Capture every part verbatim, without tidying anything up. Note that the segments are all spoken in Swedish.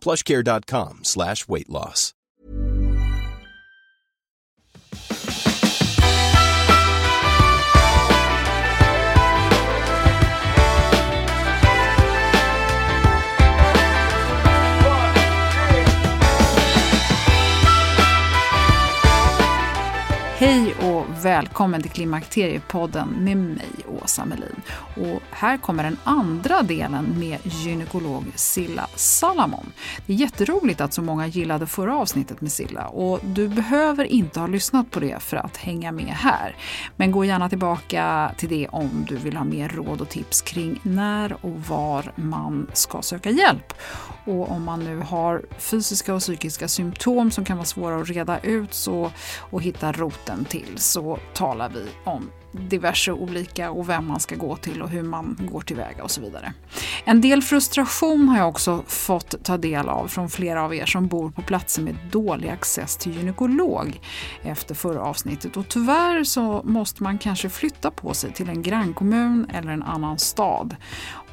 plushcare.com slash weight loss. Hej och välkommen till Klimakteriepodden med mig, Åsa Melin. Och här kommer den andra delen med gynekolog Silla Salomon. Det är jätteroligt att så många gillade förra avsnittet med Silla. Och du behöver inte ha lyssnat på det för att hänga med här. Men gå gärna tillbaka till det om du vill ha mer råd och tips kring när och var man ska söka hjälp. Och om man nu har fysiska och psykiska symptom som kan vara svåra att reda ut så, och hitta roten till, så talar vi om diverse olika och vem man ska gå till och hur man går tillväga och så vidare. En del frustration har jag också fått ta del av från flera av er som bor på platser med dålig access till gynekolog efter förra avsnittet, och tyvärr så måste man kanske flytta på sig till en grannkommun eller en annan stad.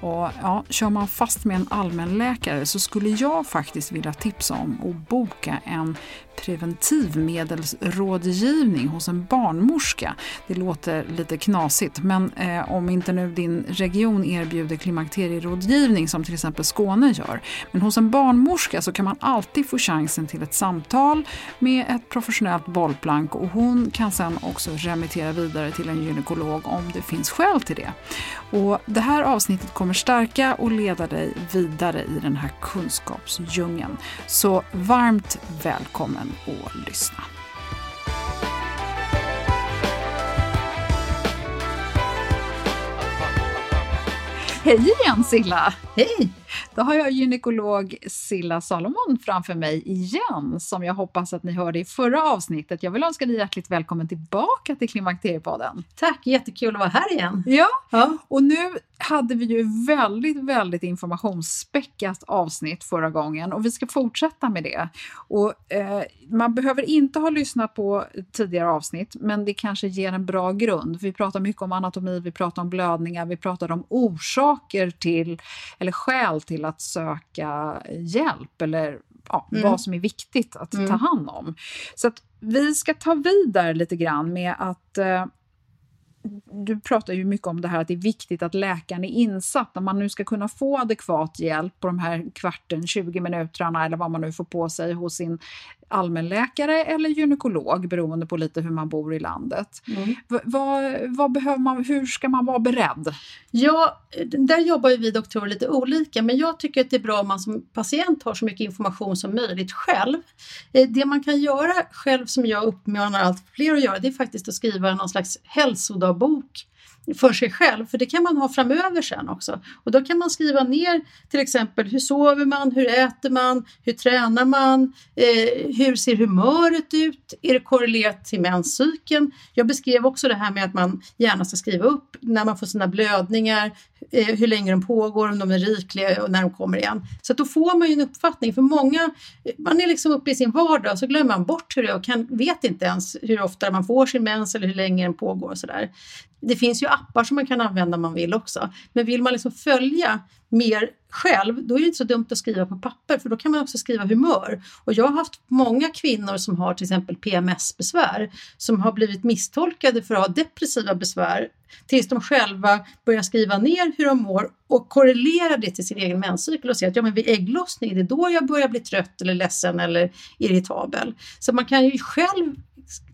Och ja, kör man fast med en allmänläkare så skulle jag faktiskt vilja tipsa om att boka en preventivmedelsrådgivning hos en barnmorska. Det låter lite knasigt, men eh, om inte nu din region erbjuder klimakterierådgivning som till exempel Skåne gör. Men hos en barnmorska så kan man alltid få chansen till ett samtal med ett professionellt bollplank, och hon kan sedan också remittera vidare till en gynekolog om det finns skäl till det. Och det här avsnittet kommer stärka och leda dig vidare i den här kunskapsdjungeln. Så varmt välkommen och lyssna. Hej igen, Silla! Hej! Då har jag gynekolog Silla Salomon framför mig igen, som jag hoppas att ni hörde i förra avsnittet. Jag vill önska dig hjärtligt välkommen tillbaka till Klimakteriepodden. Tack, jättekul att vara här igen. Ja, ja. Och nu hade vi ju väldigt, väldigt informationsspäckat avsnitt förra gången, och vi ska fortsätta med det. Och eh, man behöver inte ha lyssnat på tidigare avsnitt, men det kanske ger en bra grund. Vi pratar mycket om anatomi, vi pratar om blödningar, vi pratar om orsaker till, eller skäl till att söka hjälp, eller ja, mm. vad som är viktigt att mm. ta hand om. Så att vi ska ta vidare lite grann med att eh, du pratar ju mycket om det här att det är viktigt att läkaren är insatt. Om man nu ska kunna få adekvat hjälp på de här kvarten, tjugo minuterna eller vad man nu får på sig hos sin allmänläkare eller gynekolog, beroende på lite hur man bor i landet. Mm. V- vad, vad behöver man, hur ska man vara beredd? Ja, där jobbar ju vi doktorer lite olika, men jag tycker att det är bra om man som patient har så mycket information som möjligt själv. Det man kan göra själv, som jag uppmanar allt fler att göra, det är faktiskt att skriva någon slags hälsodagbok för sig själv, för det kan man ha framöver sen också. Och då kan man skriva ner till exempel hur sover man, hur äter man, hur tränar man, eh, hur ser humöret ut, är det korrelerat till menscykeln? Jag beskrev också det här med att man gärna ska skriva upp när man får sina blödningar, eh, hur länge de pågår, om de är rikliga och när de kommer igen. Så att då får man ju en uppfattning, för många, man är liksom uppe i sin vardag så glömmer man bort hur det är och kan, vet inte ens hur ofta man får sin mens eller hur länge den pågår och sådär. Det finns ju appar som man kan använda om man vill också. Men vill man liksom följa mer själv, då är det inte så dumt att skriva på papper. För då kan man också skriva humör. Och jag har haft många kvinnor som har till exempel P M S-besvär. Som har blivit misstolkade för att ha depressiva besvär. Tills de själva börjar skriva ner hur de mår. Och korrelera det till sin egen menscykel och se att ja, men vid ägglossning, det är då jag börjar bli trött eller ledsen eller irritabel. Så man kan ju själv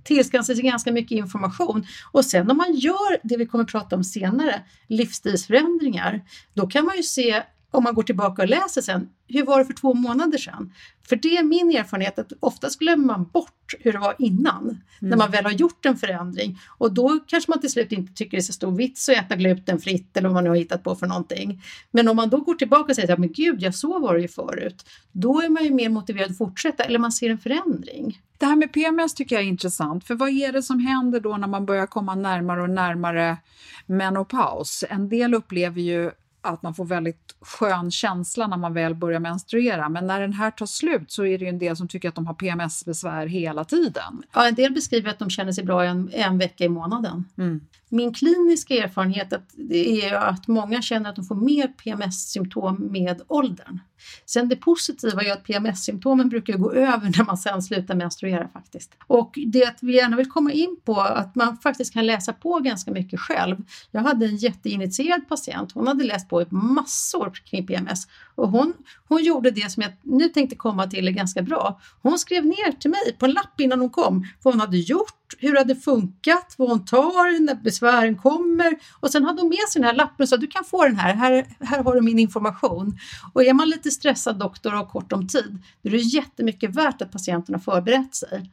tillskansa sig ganska mycket information. Och sen om man gör det vi kommer att prata om senare, livsstilsförändringar, då kan man ju se, om man går tillbaka och läser sen, hur var det för två månader sedan? För det är min erfarenhet att oftast glömmer man bort hur det var innan. Mm. När man väl har gjort en förändring. Och då kanske man till slut inte tycker det är så stor vits att äta glutenfritt. Eller vad man nu har hittat på för någonting. Men om man då går tillbaka och säger att men gud, jag så var det ju förut. Då är man ju mer motiverad att fortsätta. Eller man ser en förändring. Det här med P M S tycker jag är intressant. För vad är det som händer då när man börjar komma närmare och närmare menopaus? En del upplever ju att man får väldigt skön känsla när man väl börjar menstruera. Men när den här tar slut så är det ju en del som tycker att de har P M S-besvär hela tiden. Ja, en del beskriver att de känner sig bra en, en vecka i månaden. Mm. Min kliniska erfarenhet att det är att många känner att de får mer P M S-symptom med åldern. Sen det positiva är att P M S-symptomen brukar gå över när man sen slutar menstruera faktiskt. Och det att vi gärna vill komma in på att man faktiskt kan läsa på ganska mycket själv. Jag hade en jätteinitierad patient. Hon hade läst på massor kring P M S. Och hon, hon gjorde det som jag nu tänkte komma till är ganska bra. Hon skrev ner till mig på en lapp innan hon kom vad hon hade gjort, hur det hade funkat, vad hon tar, när besvären kommer. Och sen hade hon med sig den här lappen så att du kan få den här. Här, här har du min information. Och är man lite stressad doktor och har kort om tid, då är det jättemycket värt att patienten har förberett sig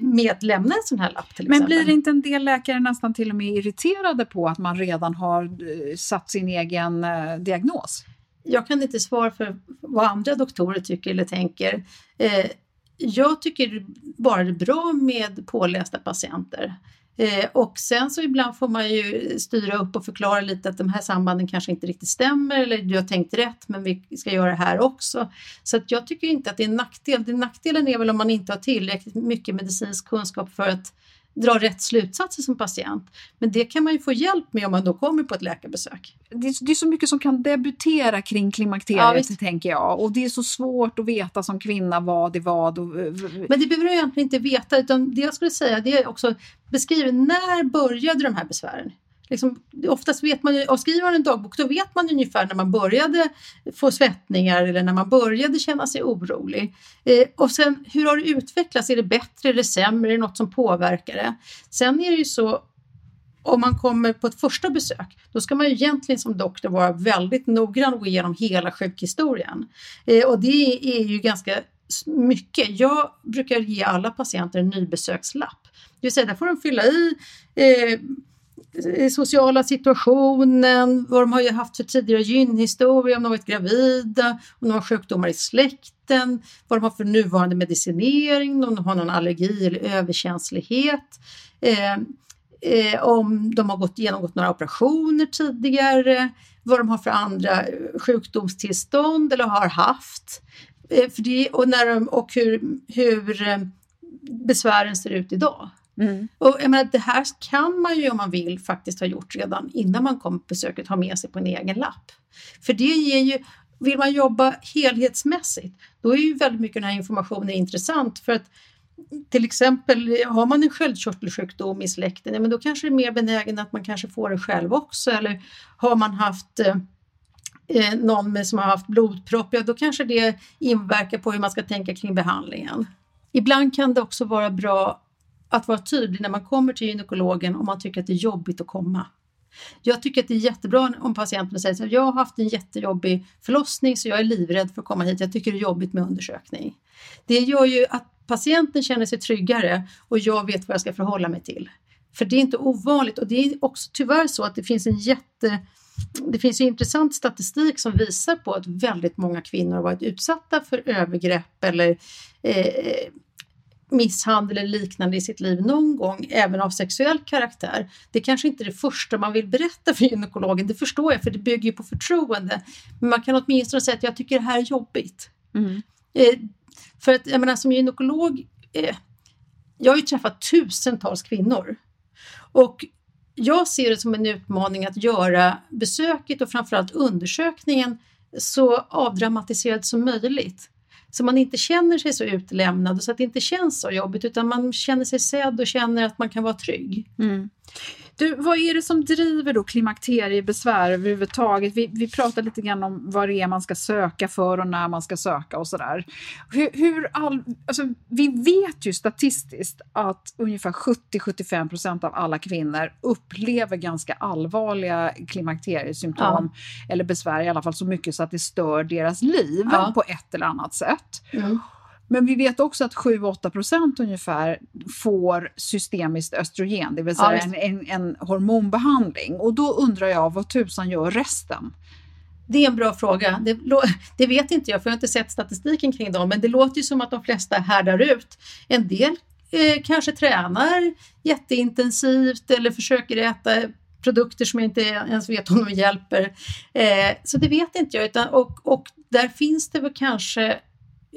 med att lämna en sån här lapp till exempel. Men blir det inte en del läkare nästan till och med irriterade på att man redan har satt sin egen diagnos? Jag kan inte svara för vad andra doktorer tycker eller tänker. Jag tycker bara det är bra med pålästa patienter. Eh, och sen så ibland får man ju styra upp och förklara lite att de här sambanden kanske inte riktigt stämmer eller du har tänkt rätt men vi ska göra det här också. Så att jag tycker inte att det är en nackdel. Den nackdelen är väl om man inte har tillräckligt mycket medicinsk kunskap för att dra rätt slutsatser som patient. Men det kan man ju få hjälp med om man då kommer på ett läkarbesök. Det är, det är så mycket som kan debutera kring klimakteriet, ja, tänker jag. Och det är så svårt att veta som kvinna vad det var. Och men det behöver du egentligen inte veta. Utan det jag skulle säga det är också beskriva när började de här besvären. Liksom, oftast vet man ju, och skriver man en dagbok då vet man ungefär när man började få svettningar eller när man började känna sig orolig eh, och sen hur har det utvecklats, är det bättre, är det sämre, är det något som påverkar det? Sen är det ju så om man kommer på ett första besök då ska man ju egentligen som doktor vara väldigt noggrann och gå igenom hela sjukhistorien eh, och det är ju ganska mycket. Jag brukar ge alla patienter en nybesökslapp, det vill säga där får de fylla i eh, sociala situationen, vad de har ju haft för tidigare gynhistoria, om de har varit gravida, om de har sjukdomar i släkten, vad de har för nuvarande medicinering, om de har någon allergi eller överkänslighet, eh, eh, om de har gått, genomgått några operationer tidigare, vad de har för andra sjukdomstillstånd eller har haft eh, för det, och, när de, och hur, hur besvären ser ut idag. Mm. Och jag menar, det här kan man ju om man vill faktiskt ha gjort redan innan man kom på besöket, ha med sig på en egen lapp. För det ger ju, vill man jobba helhetsmässigt, då är ju väldigt mycket den här informationen intressant för att till exempel har man en sköldkörtelsjukdom i släkten, ja, men då kanske det är mer benägen att man kanske får det själv också, eller har man haft eh, någon med, som har haft blodpropp, ja, då kanske det inverkar på hur man ska tänka kring behandlingen. Ibland kan det också vara bra att vara tydlig när man kommer till gynekologen om man tycker att det är jobbigt att komma. Jag tycker att det är jättebra om patienten säger att jag har haft en jättejobbig förlossning så jag är livrädd för att komma hit. Jag tycker det är jobbigt med undersökning. Det gör ju att patienten känner sig tryggare och jag vet vad jag ska förhålla mig till. För det är inte ovanligt och det är också tyvärr så att det finns en jätte... Det finns ju intressant statistik som visar på att väldigt många kvinnor har varit utsatta för övergrepp eller... Eh, misshandel eller liknande i sitt liv någon gång, även av sexuell karaktär. Det kanske inte är det första man vill berätta för gynekologen, det förstår jag, för det bygger ju på förtroende. Men man kan åtminstone säga att jag tycker det här är jobbigt. Mm. Eh, för att jag menar, som gynekolog, eh, jag har ju träffat tusentals kvinnor. Och jag ser det som en utmaning att göra besöket och framförallt undersökningen så avdramatiserad som möjligt. Så man inte känner sig så utlämnad och så att det inte känns så jobbigt, utan man känner sig sedd och känner att man kan vara trygg. Mm. Du, vad är det som driver då klimakteriebesvär överhuvudtaget? Vi, vi pratar lite grann om vad det är man ska söka för och när man ska söka och sådär. Hur, hur all, alltså, vi vet ju statistiskt att ungefär sjuttio till sjuttiofem procent av alla kvinnor upplever ganska allvarliga klimakteriesymptom, ja, eller besvär i alla fall så mycket så att det stör deras liv, ja, på ett eller annat sätt. Mm. Men vi vet också att sju till åtta procent ungefär får systemiskt östrogen, det vill säga en, en, en hormonbehandling. Och då undrar jag, vad tusan gör resten? Det är en bra fråga. Det, det vet inte jag, för jag har inte sett statistiken kring dem. Men det låter ju som att de flesta härdar ut. En del eh, kanske tränar jätteintensivt eller försöker äta produkter som jag inte ens vet om de hjälper. Eh, så det vet inte jag. Utan, och, och där finns det väl kanske...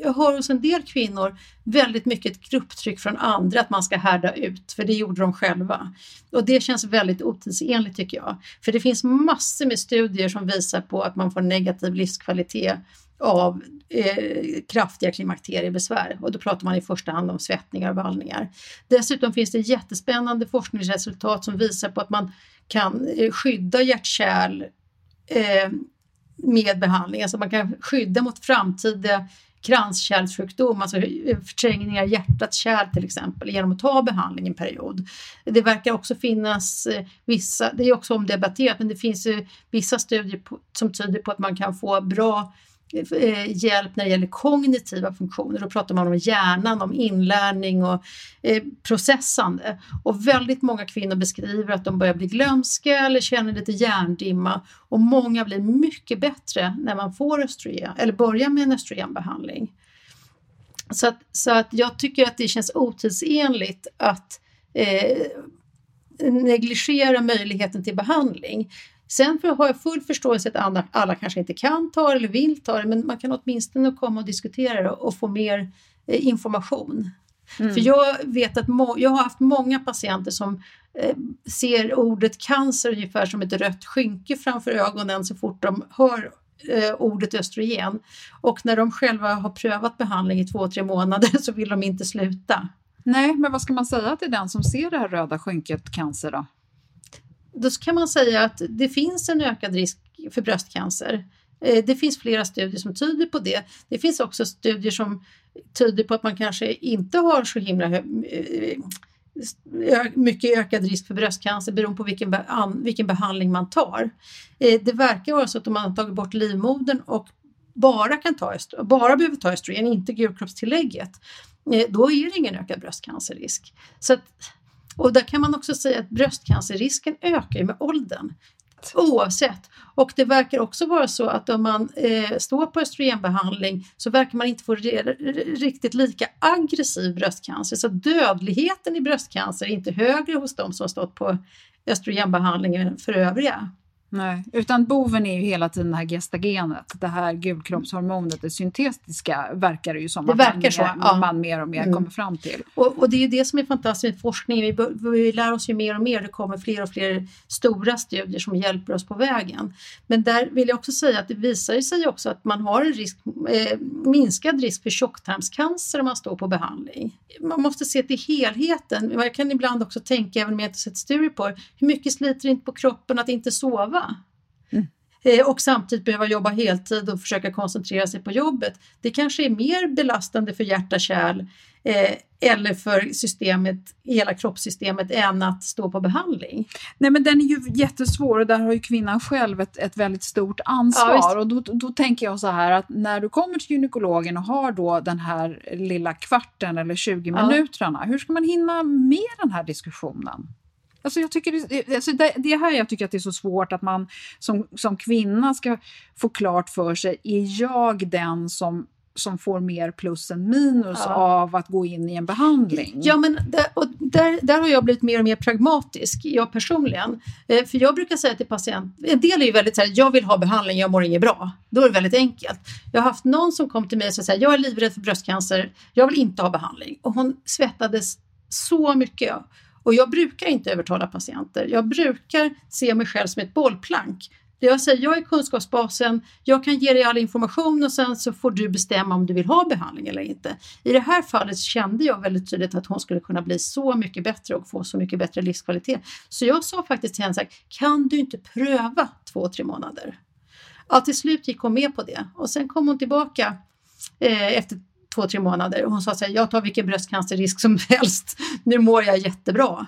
Jag hör hos en del kvinnor väldigt mycket ett grupptryck från andra att man ska härda ut, för det gjorde de själva. Och det känns väldigt otidsenligt, tycker jag. För det finns massor med studier som visar på att man får negativ livskvalitet av eh, kraftiga klimakteriebesvär. Och då pratar man i första hand om svettningar och vallningar. Dessutom finns det jättespännande forskningsresultat som visar på att man kan eh, skydda hjärtkärl eh, med behandling. Alltså man kan skydda mot framtida kranskärlssjukdom, alltså förträngningar i hjärtats kärl till exempel, genom att ta behandling en period. Det verkar också finnas vissa, det är också omdebatterat, men det finns ju vissa studier på, som tyder på att man kan få bra eh, hjälp när det gäller kognitiva funktioner. Då pratar man om hjärnan, om inlärning och eh, processande. Och väldigt många kvinnor beskriver att de börjar bli glömska eller känner lite hjärndimma. Och många blir mycket bättre när man får östrogen eller börjar med en östrogenbehandling. Så att, så att jag tycker att det känns otidsenligt att eh, negligera möjligheten till behandling. Sen har jag full förståelse att alla, alla kanske inte kan ta det eller vill ta det, men man kan åtminstone komma och diskutera det och få mer eh, information. Mm. För jag vet att må- jag har haft många patienter som eh, ser ordet cancer ungefär som ett rött skynke framför ögonen så fort de hör eh, ordet östrogen. Och när de själva har prövat behandling i två, tre månader så vill de inte sluta. Nej, men vad ska man säga till den som ser det här röda skynket cancer då? Då kan man säga att det finns en ökad risk för bröstcancer. Det finns flera studier som tyder på det. Det finns också studier som tyder på att man kanske inte har så himla mycket ökad risk för bröstcancer beroende på vilken, vilken behandling man tar. Det verkar vara så att om man har tagit bort livmodern och bara, kan ta, bara behöver ta östrogen, inte gulkroppstillägget, då är det ingen ökad bröstcancerrisk. Så att, och där kan man också säga att bröstcancerrisken ökar med åldern, oavsett. Och det verkar också vara så att om man eh, står på östrogenbehandling så verkar man inte få re- riktigt lika aggressiv bröstcancer. Så dödligheten i bröstcancer är inte högre hos dem som har stått på östrogenbehandling än för övriga. Nej, utan boven är ju hela tiden det här gestagenet, det här gulkroppshormonet, det syntetiska, verkar det ju som det att verkar man, så, mer, ja. man mer och mer mm. kommer fram till. Och, och det är ju det som är fantastiskt med forskning, vi, vi lär oss ju mer och mer, det kommer fler och fler stora studier som hjälper oss på vägen. Men där vill jag också säga att det visar sig också att man har en risk, eh, minskad risk för tjocktarmscancer om man står på behandling. Man måste se till helheten, jag kan ibland också tänka, även om jag inte sett studier på hur mycket sliter inte på kroppen att inte sova. Mm. Och samtidigt behöva jobba heltid och försöka koncentrera sig på jobbet. Det kanske är mer belastande för hjärta, kärl eh, eller för systemet, hela kroppssystemet, än att stå på behandling. Nej, men den är ju jättesvår och där har ju kvinnan själv ett, ett väldigt stort ansvar. Ja, och då, då tänker jag så här att när du kommer till gynekologen och har då den här lilla kvarten eller tjugo ja. minuterna, hur ska man hinna med den här diskussionen? Alltså jag tycker det, alltså det, det här jag tycker att det är så svårt att man som, som kvinna ska få klart för sig, är jag den som som får mer plus än minus ja. av att gå in i en behandling. Ja, men där, och där, där har jag blivit mer och mer pragmatisk, jag personligen. Eh, för jag brukar säga till patient, en del är ju väldigt så här, jag vill ha behandling, jag mår inget bra. Då är det väldigt enkelt. Jag har haft någon som kom till mig och sa, jag är livrädd för bröstcancer, jag vill inte ha behandling. Och hon svettades så mycket. Och jag brukar inte övertala patienter. Jag brukar se mig själv som ett bollplank. Jag säger, jag är kunskapsbasen, jag kan ge dig all information och sen så får du bestämma om du vill ha behandling eller inte. I det här fallet kände jag väldigt tydligt att hon skulle kunna bli så mycket bättre och få så mycket bättre livskvalitet. Så jag sa faktiskt till henne, så här, kan du inte pröva två, tre månader? Ja, till slut gick hon med på det. Och sen kom hon tillbaka eh, efter två, tre månader och hon sa så här, jag tar vilken bröstcancerrisk som helst, nu mår jag jättebra.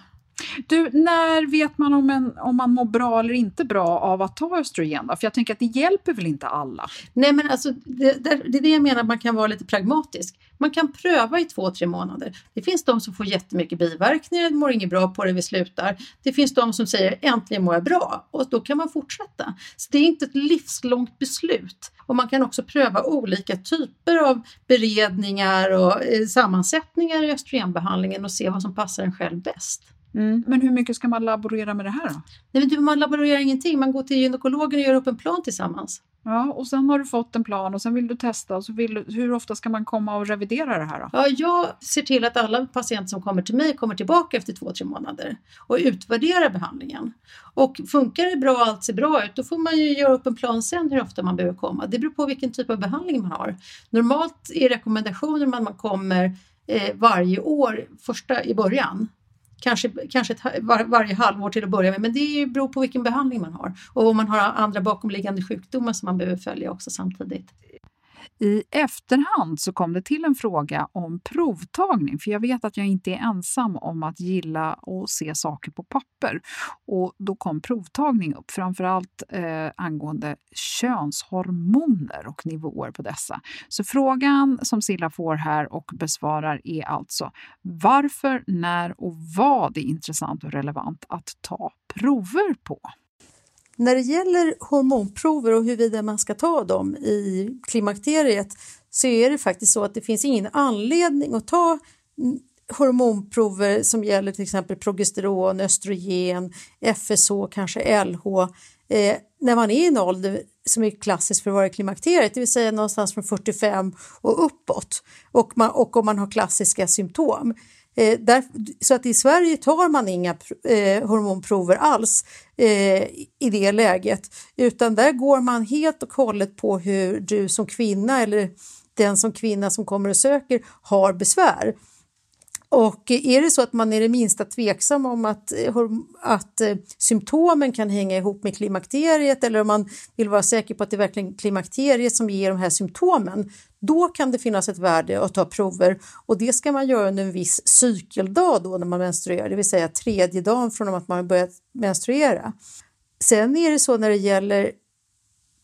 Du, när vet man om, en, om man mår bra eller inte bra av att ta östrogen då? För jag tänker att det hjälper väl inte alla? Nej, men alltså, det, det, det är det jag menar, man kan vara lite pragmatisk. Man kan pröva i två, tre månader. Det finns de som får jättemycket biverkningar, mår inget bra på det, vi slutar. Det finns de som säger, äntligen mår jag bra. Och då kan man fortsätta. Så det är inte ett livslångt beslut. Och man kan också pröva olika typer av beredningar och eh, sammansättningar i östrogenbehandlingen och se vad som passar en själv bäst. Mm. Men hur mycket ska man laborera med det här då? Nej, men man laborerar ingenting. Man går till gynekologen och gör upp en plan tillsammans. Ja, och sen har du fått en plan och sen vill du testa. Och så vill du, hur ofta ska man komma och revidera det här då? Ja, jag ser till att alla patienter som kommer till mig kommer tillbaka efter två, tre månader. Och utvärderar behandlingen. Och funkar det bra och allt ser bra ut, då får man ju göra upp en plan sen hur ofta man behöver komma. Det beror på vilken typ av behandling man har. Normalt är rekommendationen att man kommer eh, varje år, första i början. Kanske, kanske ett, var, varje halvår till att börja med. Men det beror på vilken behandling man har. Och om man har andra bakomliggande sjukdomar som man behöver följa också samtidigt. I efterhand så kom det till en fråga om provtagning. För jag vet att jag inte är ensam om att gilla och se saker på papper. Och då kom provtagning upp. Framförallt eh, angående könshormoner och nivåer på dessa. Så frågan som Silla får här och besvarar är alltså varför, när och vad det är intressant och relevant att ta prover på. När det gäller hormonprover och huruvida man ska ta dem i klimakteriet så är det faktiskt så att det finns ingen anledning att ta hormonprover som gäller till exempel progesteron, östrogen, F S H, kanske L H eh, när man är i en ålder som är klassisk för att vara i klimakteriet, det vill säga någonstans från fyrtiofem och uppåt och, man, och om man har klassiska symptom. Eh, där, så att i Sverige tar man inga eh, hormonprover alls eh, i det läget, utan där går man helt och hållet på hur du som kvinna eller den som kvinna som kommer och söker har besvär. Och är det så att man är det minsta tveksam om att, att symptomen kan hänga ihop med klimakteriet eller om man vill vara säker på att det är verkligen klimakteriet som ger de här symptomen, då kan det finnas ett värde att ta prover och det ska man göra under en viss cykeldag då när man menstruerar, det vill säga tredje dagen från att man börjat menstruera. Sen är det så när det gäller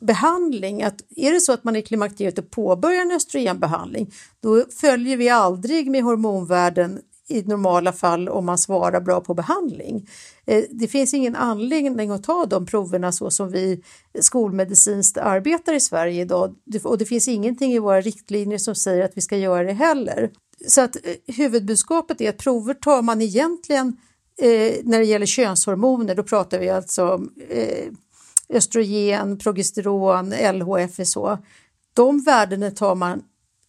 behandling, att är det så att man är klimakteriet och påbörjar en östrogenbehandling, då följer vi aldrig med hormonvärden i normala fall om man svarar bra på behandling. Det finns ingen anledning att ta de proverna så som vi skolmedicinskt arbetar i Sverige idag och det finns ingenting i våra riktlinjer som säger att vi ska göra det heller. Så att huvudbudskapet är att prover tar man egentligen eh, när det gäller könshormoner, då pratar vi alltså om eh, östrogen, progesteron, L H, F S H. De värdena tar man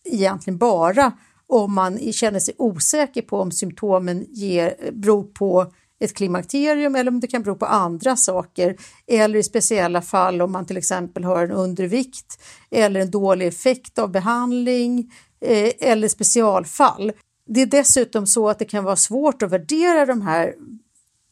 egentligen bara om man känner sig osäker på om symptomen ger, beror på ett klimakterium eller om det kan bero på andra saker. Eller i speciella fall om man till exempel har en undervikt eller en dålig effekt av behandling eh, eller specialfall. Det är dessutom så att det kan vara svårt att värdera de här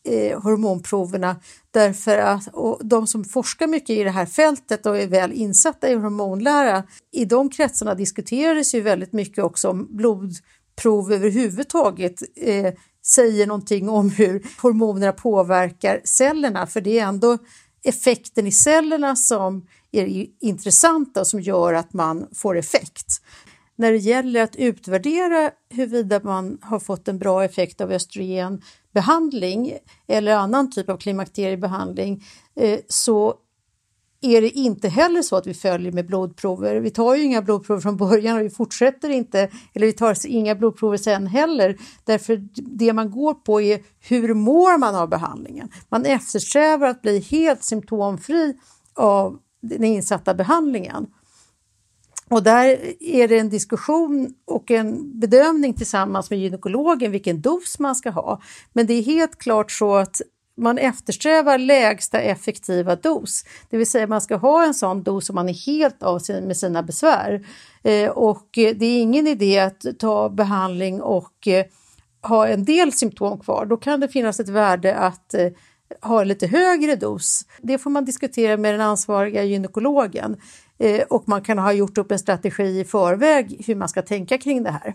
Eh, hormonproverna därför att och de som forskar mycket i det här fältet och är väl insatta i hormonlära, i de kretsarna diskuteras ju väldigt mycket också om blodprov överhuvudtaget eh, säger någonting om hur hormonerna påverkar cellerna, för det är ändå effekten i cellerna som är intressanta och som gör att man får effekt. När det gäller att utvärdera huruvida man har fått en bra effekt av östrogenbehandling eller annan typ av klimakteriebehandling så är det inte heller så att vi följer med blodprover. Vi tar ju inga blodprover från början och vi fortsätter inte, eller vi tar inga blodprover sen heller. Därför det man går på är hur mår man av behandlingen. Man eftersträvar att bli helt symptomfri av den insatta behandlingen. Och där är det en diskussion och en bedömning tillsammans med gynekologen vilken dos man ska ha. Men det är helt klart så att man eftersträvar lägsta effektiva dos. Det vill säga man ska ha en sån dos som man är helt av med sina besvär. Eh, och det är ingen idé att ta behandling och eh, ha en del symptom kvar. Då kan det finnas ett värde att eh, ha en lite högre dos. Det får man diskutera med den ansvariga gynekologen. Eh, och man kan ha gjort upp en strategi i förväg hur man ska tänka kring det här.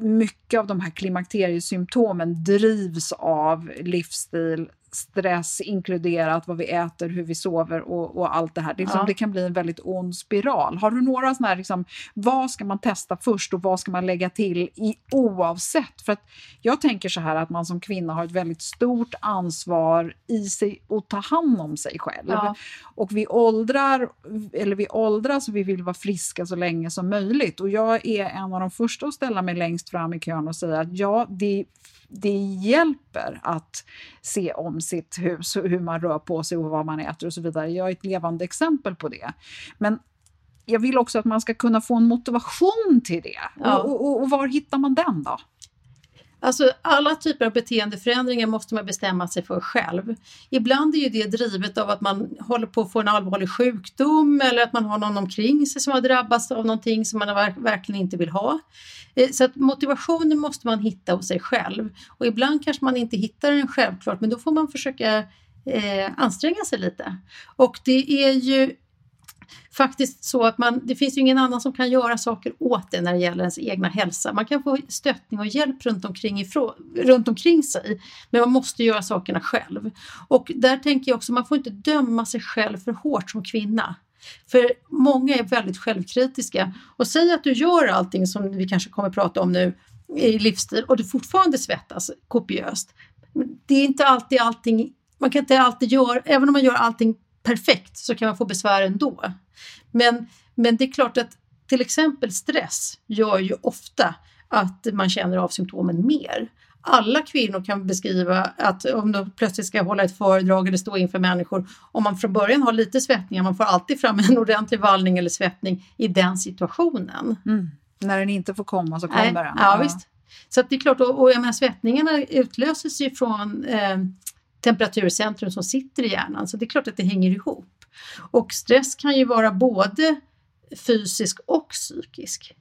Mycket av de här klimakteriesymptomen drivs av livsstil, stress inkluderat vad vi äter, hur vi sover och, och allt det här. Det, liksom, ja. det kan bli en väldigt ond spiral. Har du några sådana här, liksom, vad ska man testa först och vad ska man lägga till i, oavsett? För att jag tänker så här att man som kvinna har ett väldigt stort ansvar i sig och ta hand om sig själv. Ja. Och vi åldrar, eller vi åldras och vi vill vara friska så länge som möjligt. Och jag är en av de första att ställa mig längst fram i kön och säga att ja, det Det hjälper att se om sitt hus, hur man rör på sig och vad man äter och så vidare. Jag är ett levande exempel på det. Men jag vill också att man ska kunna få en motivation till det. Ja. Och, och, och var hittar man den då? Alltså alla typer av beteendeförändringar måste man bestämma sig för själv. Ibland är ju det drivet av att man håller på att få en allvarlig sjukdom eller att man har någon omkring sig som har drabbats av någonting som man verkligen inte vill ha. Så att motivationen måste man hitta hos sig själv. Och ibland kanske man inte hittar den självklart, men då får man försöka eh, anstränga sig lite. Och det är ju faktiskt så att man, det finns ju ingen annan som kan göra saker åt det när det gäller ens egna hälsa. Man kan få stöttning och hjälp runt omkring, ifrån, runt omkring sig, men man måste göra sakerna själv. Och där tänker jag också, man får inte döma sig själv för hårt som kvinna. För många är väldigt självkritiska och säger att du gör allting som vi kanske kommer prata om nu i livsstil och du fortfarande svettas kopiöst. Det är inte alltid allting, man kan inte alltid göra, även om man gör allting perfekt så kan man få besvär ändå. Men, men det är klart att till exempel stress gör ju ofta att man känner av symptomen mer. Alla kvinnor kan beskriva att om de plötsligt ska hålla ett föredrag eller stå inför människor, om man från början har lite svettningar, man får alltid fram en ordentlig vallning eller svettning i den situationen. Mm. När den inte får komma så kommer Nej. den. Ja, visst. Så att det är klart, och, och jag menar, svettningarna utlöses ju från eh, temperaturcentrum som sitter i hjärnan, så det är klart att det hänger ihop. Och stress kan ju vara både fysisk och psykisk.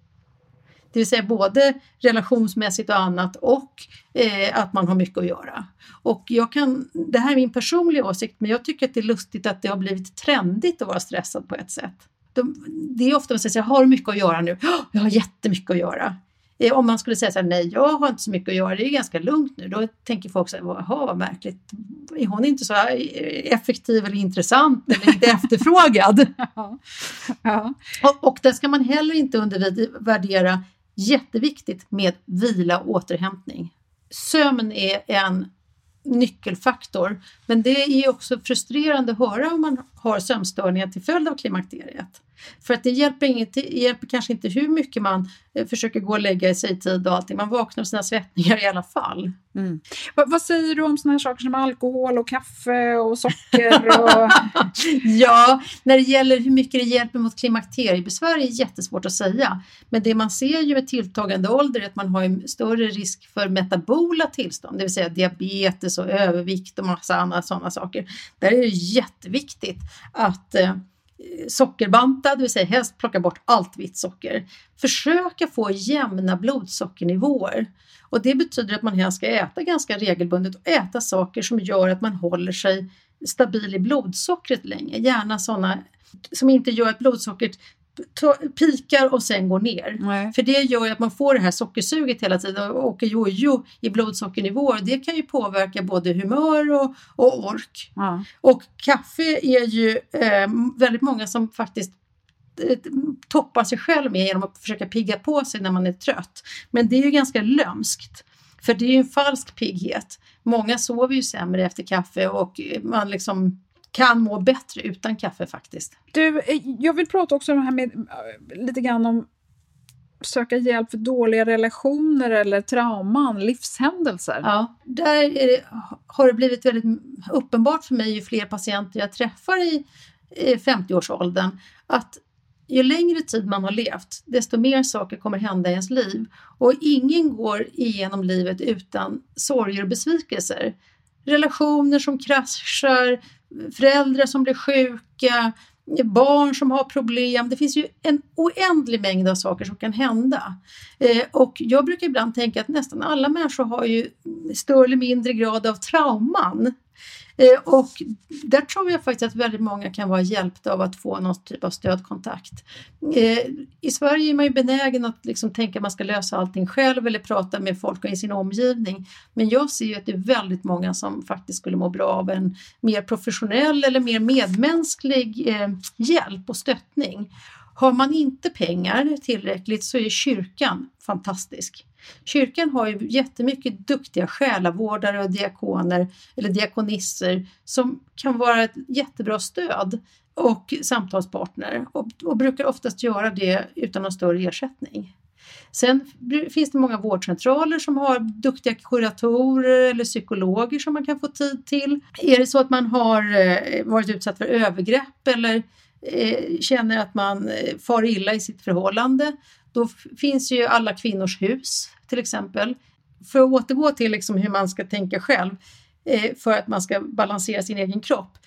Det vill säga både relationsmässigt och annat, och eh, att man har mycket att göra. Och jag kan, det här är min personliga åsikt, men jag tycker att det är lustigt att det har blivit trendigt att vara stressad på ett sätt. De, det är ofta man säger att jag har mycket att göra nu. Jag har jättemycket att göra. Eh, om man skulle säga så här, nej jag har inte så mycket att göra, det är ganska lugnt nu. Då tänker folk så här, jaha vad märkligt. Är hon inte så effektiv eller intressant eller inte efterfrågad? Ja. Ja. Och, och där ska man heller inte undervärdera. Jätteviktigt med vila och återhämtning. Sömn är en nyckelfaktor. Men det är också frustrerande att höra om man har sömnstörningar till följd av klimakteriet. För att det hjälper, inget, hjälper kanske inte hur mycket man försöker gå och lägga i sig tid och allting. Man vaknar av sina svettningar i alla fall. Mm. Va, vad säger du om sådana här saker som alkohol och kaffe och socker? Och... ja, när det gäller hur mycket det hjälper mot klimakteriebesvär är jättesvårt att säga. Men det man ser ju med tilltagande ålder är att man har en större risk för metabola tillstånd. Det vill säga diabetes och övervikt och massa andra sådana saker. Där är det jätteviktigt att... Eh, sockerbanta, det vill säga helst plocka bort allt vitt socker. Försöka få jämna blodsockernivåer. Och det betyder att man helst ska äta ganska regelbundet och äta saker som gör att man håller sig stabil i blodsockret länge. Gärna sådana som inte gör att blodsockret to- pikar och sen går ner. Nej. För det gör att man får det här sockersuget hela tiden och åker jojo i blodsockernivåer. Det kan ju påverka både humör och, och ork. Ja. Och kaffe är ju eh, väldigt många som faktiskt eh, toppar sig själv med genom att försöka pigga på sig när man är trött. Men det är ju ganska lömskt. För det är ju en falsk pigghet. Många sover ju sämre efter kaffe och man liksom... kan må bättre utan kaffe faktiskt. Du, jag vill prata också om det här med, lite grann om söka hjälp för dåliga relationer eller trauman, livshändelser. Ja, där är det, har det blivit väldigt uppenbart för mig ju fler patienter jag träffar i femtioårsåldern att ju längre tid man har levt desto mer saker kommer hända i ens liv. Och ingen går igenom livet utan sorger och besvikelser. Relationer som kraschar, föräldrar som blir sjuka, barn som har problem. Det finns ju en oändlig mängd av saker som kan hända. Eh, och jag brukar ibland tänka att nästan alla människor har ju större eller mindre grad av trauman. Eh, och där tror jag faktiskt att väldigt många kan vara hjälpta av att få någon typ av stödkontakt. Eh, I Sverige är man ju benägen att liksom tänka att man ska lösa allting själv eller prata med folk i sin omgivning. Men jag ser ju att det är väldigt många som faktiskt skulle må bra av en mer professionell eller mer medmänsklig eh, hjälp och stöttning. Har man inte pengar tillräckligt så är kyrkan fantastisk. Kyrkan har ju jättemycket duktiga själavårdare och diakoner eller diakonisser som kan vara ett jättebra stöd och samtalspartner och, och brukar oftast göra det utan någon större ersättning. Sen finns det många vårdcentraler som har duktiga kuratorer eller psykologer som man kan få tid till. Är det så att man har varit utsatt för övergrepp eller känner att man far illa i sitt förhållande, då finns ju alla kvinnors hus till exempel. För att återgå till liksom hur man ska tänka själv för att man ska balansera sin egen kropp.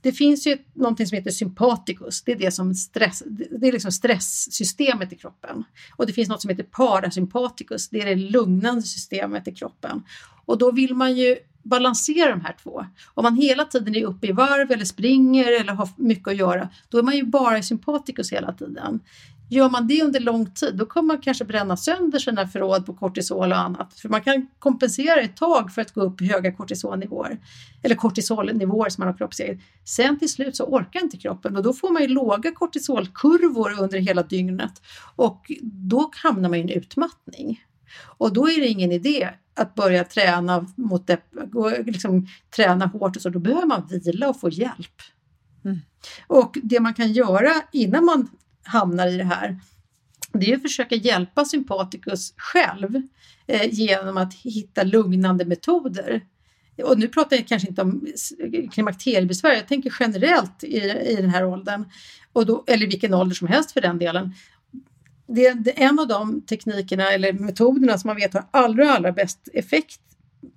Det finns ju någonting som heter sympaticus. Det är det som stress, det är liksom stresssystemet i kroppen. Och det finns något som heter parasympaticus. Det är det lugnande systemet i kroppen. Och då vill man ju balansera de här två. Om man hela tiden är uppe i varv eller springer eller har mycket att göra, då är man ju bara i sympaticus hela tiden. Gör man det under lång tid, då kommer man kanske bränna sönder sina förråd på kortisol och annat. För man kan kompensera ett tag för att gå upp i höga kortisolnivåer. Eller kortisolnivåer som man har kroppseget. Sen till slut så orkar inte kroppen. Och då får man ju låga kortisolkurvor under hela dygnet. Och då hamnar man i en utmattning. Och då är det ingen idé att börja träna, mot det, liksom, träna hårt. Och så. Då behöver man vila och få hjälp. Mm. Och det man kan göra innan man hamnar i det här, det är att försöka hjälpa sympatikus själv eh, genom att hitta lugnande metoder. Och nu pratar jag kanske inte om klimakteriebesvär, jag tänker generellt i, i den här åldern, och då, eller vilken ålder som helst för den delen. Det är en av de teknikerna eller metoderna som man vet har allra, allra bäst effekt,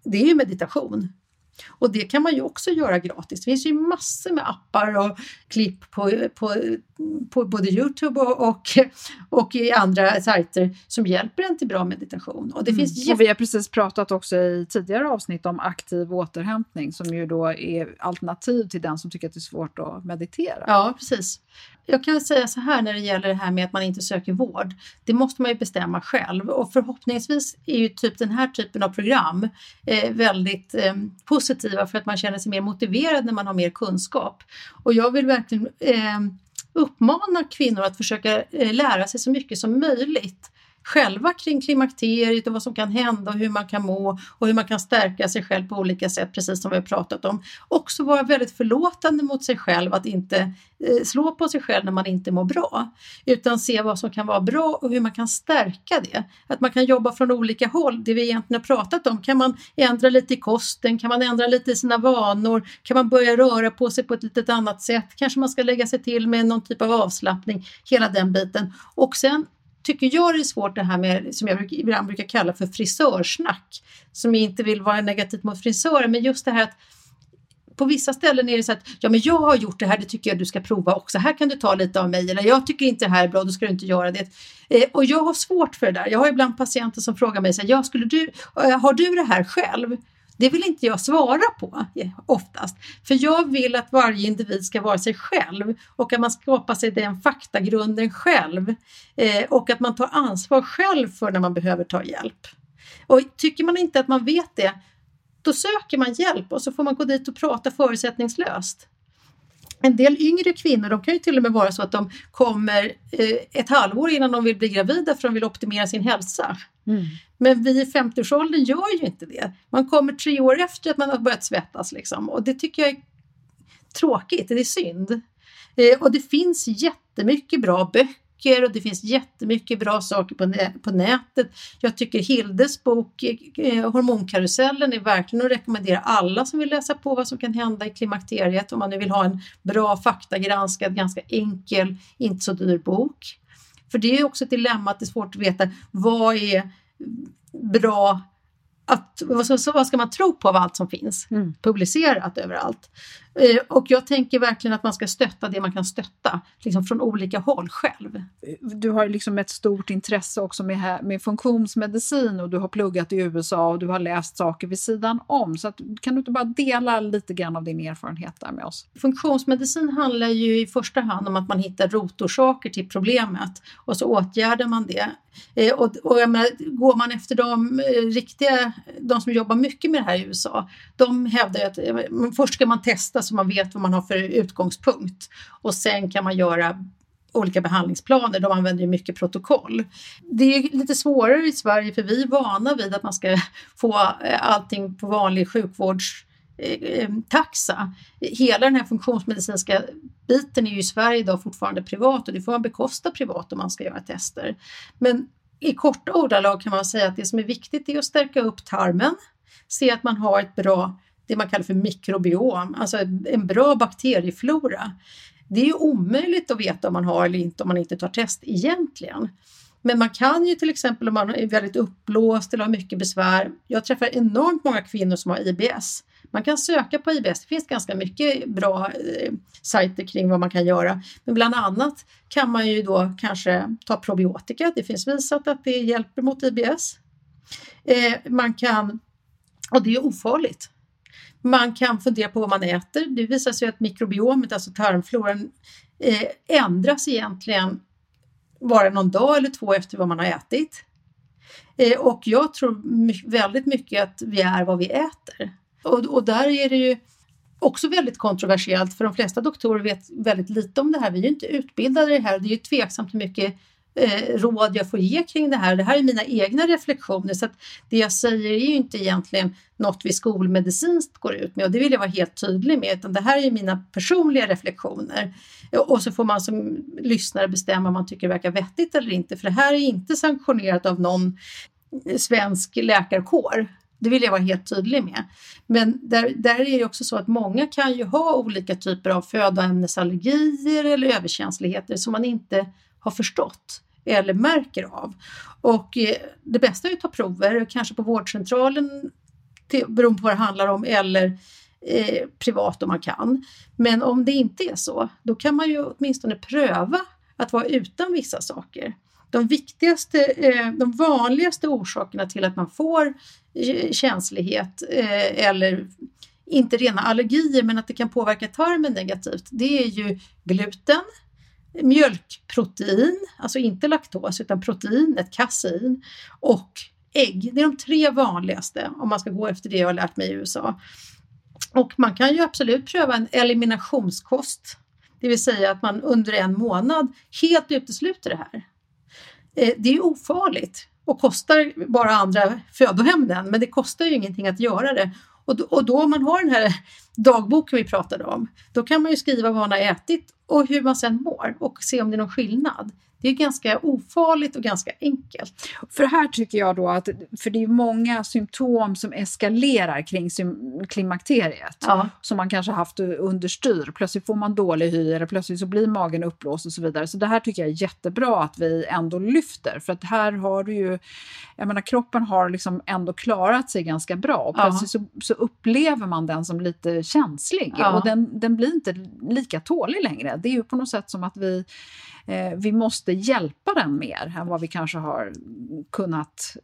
det är ju meditation. Och det kan man ju också göra gratis. Det finns ju massor med appar och klipp på, på, på både YouTube och, och, och i andra sajter som hjälper en till bra meditation. Och, det mm. finns jätt... och vi har precis pratat också i tidigare avsnitt om aktiv återhämtning som ju då är alternativ till den som tycker att det är svårt att meditera. Ja, precis. Jag kan säga så här när det gäller det här med att man inte söker vård. Det måste man ju bestämma själv. Och förhoppningsvis är ju typ den här typen av program eh, väldigt eh, positiva för att man känner sig mer motiverad när man har mer kunskap. Och jag vill verkligen eh, uppmana kvinnor att försöka eh, lära sig så mycket som möjligt själva kring klimakteriet och vad som kan hända och hur man kan må och hur man kan stärka sig själv på olika sätt, precis som vi har pratat om. Också vara väldigt förlåtande mot sig själv, att inte eh, slå på sig själv när man inte mår bra, utan se vad som kan vara bra och hur man kan stärka det. Att man kan jobba från olika håll, det vi egentligen har pratat om. Kan man ändra lite i kosten, kan man ändra lite i sina vanor, kan man börja röra på sig på ett litet annat sätt, kanske man ska lägga sig till med någon typ av avslappning, hela den biten. Och sen tycker jag det är svårt det här med, som jag ibland brukar kalla för frisörsnack, som inte vill vara negativt mot frisörer, men just det här att på vissa ställen är det så att, ja men jag har gjort det här, det tycker jag du ska prova också, här kan du ta lite av mig, eller jag tycker inte det här är bra, då ska du inte göra det. Eh, och jag har svårt för det där. Jag har ibland patienter som frågar mig så här, ja, skulle du, har du det här själv? Det vill inte jag svara på oftast. För jag vill att varje individ ska vara sig själv. Och att man skapar sig den faktagrunden själv. Eh, och att man tar ansvar själv för när man behöver ta hjälp. Och tycker man inte att man vet det, då söker man hjälp. Och så får man gå dit och prata förutsättningslöst. En del yngre kvinnor, de kan ju till och med vara så att de kommer eh, ett halvår innan de vill bli gravida för de vill optimera sin hälsa. Mm. Men vi i femtioårsåldern gör ju inte det. Man kommer tre år efter att man har börjat svettas liksom. Och det tycker jag är tråkigt, det är synd. Eh, och det finns jättemycket bra böcker och det finns jättemycket bra saker på, nä- på nätet. Jag tycker Hildes bok eh, Hormonkarusellen är verkligen att rekommendera alla som vill läsa på vad som kan hända i klimakteriet. Om man nu vill ha en bra faktagranskad, ganska enkel, inte så dyr bok. För det är också ett dilemma att det är svårt att veta vad är bra, att, vad ska man tro på av allt som finns mm. publicerat överallt. Och jag tänker verkligen att man ska stötta det man kan stötta liksom från olika håll själv. Du har liksom ett stort intresse också med, med funktionsmedicin och du har pluggat i U S A och du har läst saker vid sidan om. Så att, kan du inte bara dela lite grann av din erfarenhet där med oss? Funktionsmedicin handlar ju i första hand om att man hittar rotorsaker till problemet och så åtgärdar man det. Och, och jag menar, går man efter de riktiga, de som jobbar mycket med det här i U S A, de hävdar ju att först ska man testa så man vet vad man har för utgångspunkt och sen kan man göra olika behandlingsplaner, de använder ju mycket protokoll. Det är ju lite svårare i Sverige för vi är vana vid att man ska få allting på vanlig sjukvårdstaxa. Hela den här funktionsmedicinska biten är ju i Sverige idag fortfarande privat och det får man bekosta privat om man ska göra tester. Men i korta ordalag kan man säga att det som är viktigt är att stärka upp tarmen, se att man har ett bra, det man kallar för mikrobiom, alltså en bra bakterieflora. Det är ju omöjligt att veta om man har eller inte om man inte tar test egentligen. Men man kan ju till exempel om man är väldigt uppblåst eller har mycket besvär. Jag träffar enormt många kvinnor som har I B S. Man kan söka på I B S. Det finns ganska mycket bra eh, sajter kring vad man kan göra. Men bland annat kan man ju då kanske ta probiotika. Det finns visat att det hjälper mot I B S. Eh, man kan, och det är ofarligt. Man kan fundera på vad man äter. Det visar sig att mikrobiomet, alltså tarmfloran, eh, ändras egentligen bara någon dag eller två efter vad man har ätit. Eh, och jag tror my- väldigt mycket att vi är vad vi äter. Och, och där är det ju också väldigt kontroversiellt för de flesta doktorer vet väldigt lite om det här. Vi är ju inte utbildade i det här. Det är ju tveksamt hur mycket eh, råd jag får ge kring det här. Det här är mina egna reflektioner, så att det jag säger är ju inte egentligen något vi skolmedicinskt går ut med, och det vill jag vara helt tydlig med, utan det här är mina personliga reflektioner. Och så får man som lyssnare bestämma om man tycker det verkar vettigt eller inte, för det här är inte sanktionerat av någon svensk läkarkår. Det vill jag vara helt tydlig med. Men där, där är det också så att många kan ju ha olika typer av födoämnesallergier eller överkänsligheter som man inte har förstått eller märker av. Och det bästa är att ta prover, kanske på vårdcentralen beroende på vad det handlar om, eller eh, privat om man kan. Men om det inte är så, då kan man ju åtminstone pröva att vara utan vissa saker. De viktigaste, de vanligaste orsakerna till att man får känslighet eller inte rena allergier, men att det kan påverka tarmen negativt, det är ju gluten, mjölkprotein, alltså inte laktos utan proteinet, kasein, och ägg. Det är de tre vanligaste om man ska gå efter det jag har lärt mig i U S A. Och man kan ju absolut pröva en eliminationskost, det vill säga att man under en månad helt utesluter det här. Det är ju ofarligt och kostar bara andra födoämnen, men det kostar ju ingenting att göra det. Och då, och då om man har den här dagboken vi pratade om, då kan man ju skriva vad man har ätit och hur man sen mår och se om det är någon skillnad. Det är ganska ofarligt och ganska enkelt. För här tycker jag då att, för det är många symptom som eskalerar kring klimakteriet. Ja. Som man kanske haft understyr. Plötsligt får man dålig hy, eller plötsligt så blir magen uppblåst och så vidare. Så det här tycker jag är jättebra att vi ändå lyfter. För att här har du ju, jag menar, kroppen har liksom ändå klarat sig ganska bra. Och plötsligt ja. så, så upplever man den som lite känslig. Ja. Och den, den blir inte lika tålig längre. Det är ju på något sätt som att vi, eh, vi måste hjälpa den mer än vad vi kanske har kunnat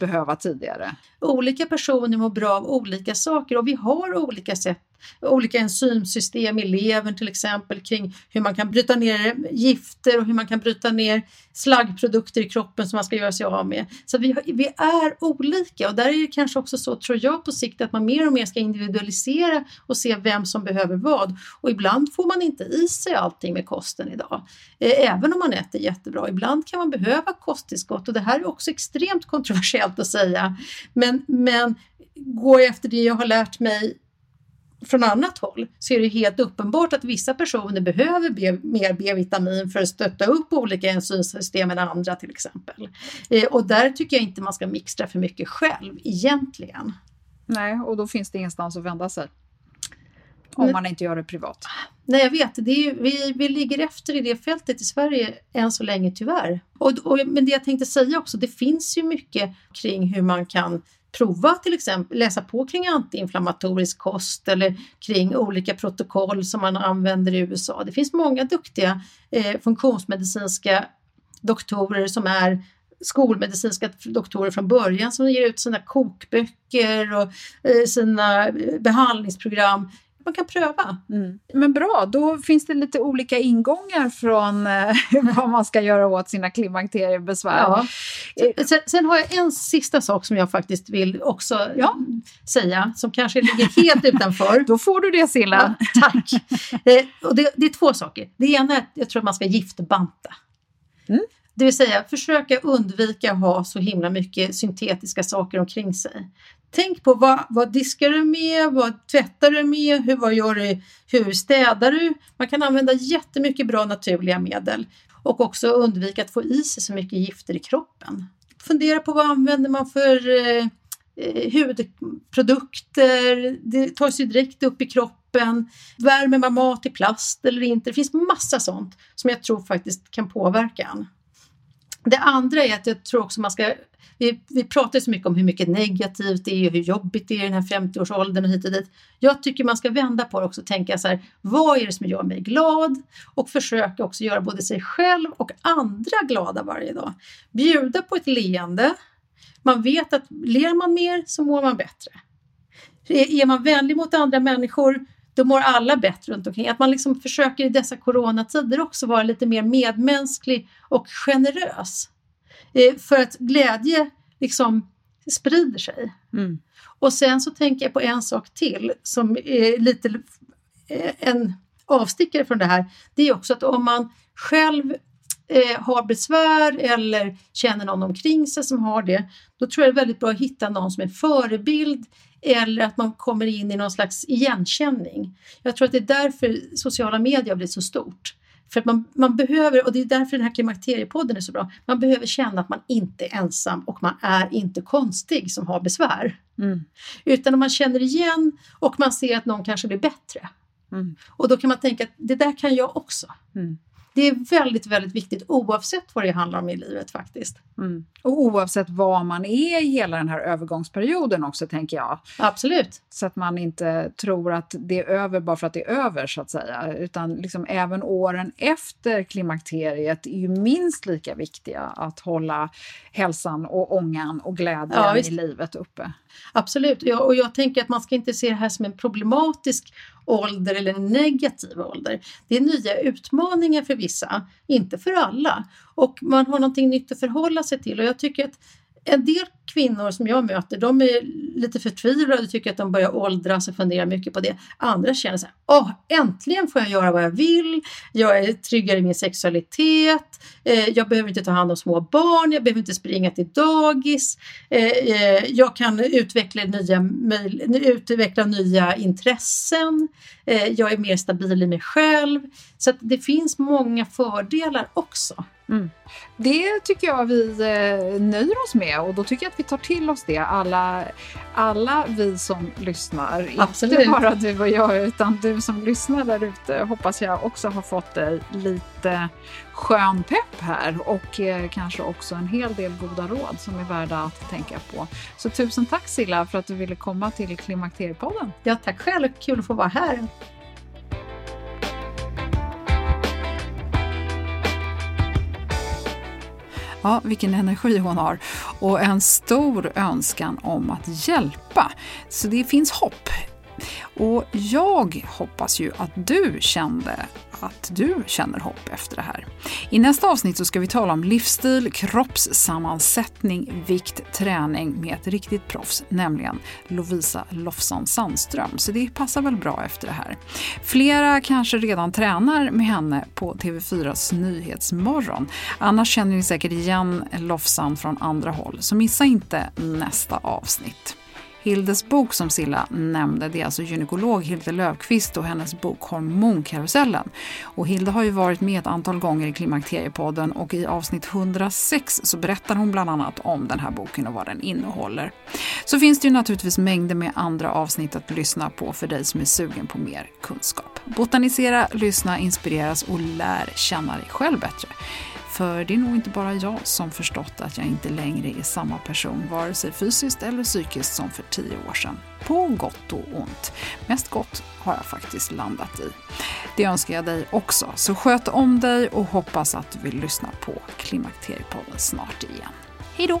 behöva tidigare. Olika personer mår bra av olika saker, och vi har olika sätt, olika enzymsystem i levern till exempel, kring hur man kan bryta ner gifter och hur man kan bryta ner slaggprodukter i kroppen som man ska göra sig av med. Så vi, vi är olika, och där är det kanske också så, tror jag, på sikt att man mer och mer ska individualisera och se vem som behöver vad. Och ibland får man inte i sig allting med kosten idag. Även om man äter jättebra. Ibland kan man behöva kosttillskott, och det här är också extremt kontroversiellt att säga. Men, men går jag efter det jag har lärt mig från annat håll, så är det helt uppenbart att vissa personer behöver B, mer B-vitamin för att stötta upp olika enzymsystem än andra till exempel. Eh, och där tycker jag inte man ska mixtra för mycket själv egentligen. Nej, och då finns det ingenstans att vända sig. Om Men, man inte gör det privat. Nej, jag vet. Det är ju, vi, vi ligger efter i det fältet i Sverige än så länge tyvärr. Och, och, men det jag tänkte säga också, det finns ju mycket kring hur man kan prova till exempel, läsa på kring antiinflammatorisk kost eller kring olika protokoll som man använder i U S A. Det finns många duktiga eh, funktionsmedicinska doktorer som är skolmedicinska doktorer från början, som ger ut sina kokböcker och eh, sina behandlingsprogram. Man kan pröva. Mm. Men bra, då finns det lite olika ingångar från eh, vad man ska göra åt sina klimakteriebesvär. Ja. Sen, sen har jag en sista sak som jag faktiskt vill också ja. säga, som kanske ligger helt utanför. Då får du det, Silla. Ja, tack. eh, och det, det är två saker. Det ena är att jag tror att man ska giftbanta. Mm. Det vill säga, försöka undvika att ha så himla mycket syntetiska saker omkring sig. Tänk på vad, vad diskar du med, vad tvättar du med, hur, vad gör du, hur städar du. Man kan använda jättemycket bra naturliga medel, och också undvika att få i sig så mycket gifter i kroppen. Fundera på vad använder man för eh, hudprodukter, det tar sig direkt upp i kroppen, värmer man mat i plast eller inte. Det finns massa sånt som jag tror faktiskt kan påverka en. Det andra är att jag tror också man ska, vi, vi pratar så mycket om hur mycket negativt det är och hur jobbigt det är i den här femtioårsåldern och hit och dit. Jag tycker man ska vända på det också och tänka så här, vad är det som gör mig glad? Och försöka också göra både sig själv och andra glada varje dag. Bjuda på ett leende. Man vet att ler man mer så mår man bättre. Är man vänlig mot andra människor, då mår alla bättre runt omkring. Att man liksom försöker i dessa coronatider också vara lite mer medmänsklig och generös. Eh, för att glädje liksom sprider sig. Mm. Och sen så tänker jag på en sak till som är lite eh, en avstickare från det här. Det är också att om man själv eh, har besvär eller känner någon omkring sig som har det, då tror jag det är väldigt bra att hitta någon som är förebild eller att man kommer in i någon slags igenkänning. Jag tror att det är därför sociala medier blir så stort. För att man, man behöver, och det är därför den här Klimakteriepodden är så bra, man behöver känna att man inte är ensam och man är inte konstig som har besvär. Mm. Utan om man känner igen och man ser att någon kanske blir bättre. Mm. Och då kan man tänka att det där kan jag också. Mm. Det är väldigt, väldigt viktigt oavsett vad det handlar om i livet faktiskt. Mm. Och oavsett var man är i hela den här övergångsperioden också, tänker jag. Absolut. Så att man inte tror att det är över bara för att det är över, så att säga. Utan liksom även åren efter klimakteriet är ju minst lika viktiga att hålla hälsan och ångan och glädjen ja, i livet uppe. Absolut. Jag, och jag tänker att man ska inte se det här som en problematisk ålder eller en negativ ålder. Det är nya utmaningar för vissa, inte för alla. Och man har någonting nytt att förhålla sig till. Och jag tycker att en del kvinnor som jag möter, de är lite förtvivlade och tycker att de börjar åldras och funderar mycket på det. Andra känner så här, åh, äntligen får jag göra vad jag vill. Jag är tryggare i min sexualitet. Eh, jag behöver inte ta hand om små barn. Jag behöver inte springa till dagis. Eh, eh, jag kan utveckla nya, utveckla nya intressen. Eh, jag är mer stabil i mig själv. Så att det finns många fördelar också. Mm. Det tycker jag vi nöjer oss med, och då tycker jag att vi tar till oss det, alla, alla vi som lyssnar. Absolut. Inte bara du och jag, utan du som lyssnar där ute, hoppas jag också har fått dig lite skön pepp här och eh, kanske också en hel del goda råd som är värda att tänka på. Så tusen tack Silla för att du ville komma till Klimakteriepodden. Ja, tack själv, kul att få vara här. Ja, vilken energi hon har. Och en stor önskan om att hjälpa. Så det finns hopp. Och jag hoppas ju att du kände att du känner hopp efter det här. I nästa avsnitt så ska vi tala om livsstil, kroppssammansättning, vikt, träning med ett riktigt proffs, nämligen Lovisa Lofsan Sandström. Så det passar väl bra efter det här. Flera kanske redan tränar med henne på T V fyras Nyhetsmorgon. Annars känner ni säkert igen Lofsan från andra håll. Så missa inte nästa avsnitt. Hildes bok som Silla nämnde, det är alltså gynekolog Hilde Löfqvist och hennes bok Hormonkarusellen. Och Hilde har ju varit med ett antal gånger i Klimakteriepodden, och i avsnitt hundrasex så berättar hon bland annat om den här boken och vad den innehåller. Så finns det ju naturligtvis mängder med andra avsnitt att lyssna på för dig som är sugen på mer kunskap. Botanisera, lyssna, inspireras och lär känna dig själv bättre. För det är nog inte bara jag som förstått att jag inte längre är samma person, vare sig fysiskt eller psykiskt, som för tio år sedan. På gott och ont. Mest gott har jag faktiskt landat i. Det önskar jag dig också. Så sköt om dig och hoppas att du vill lyssna på Klimakteriepodden snart igen. Hej då!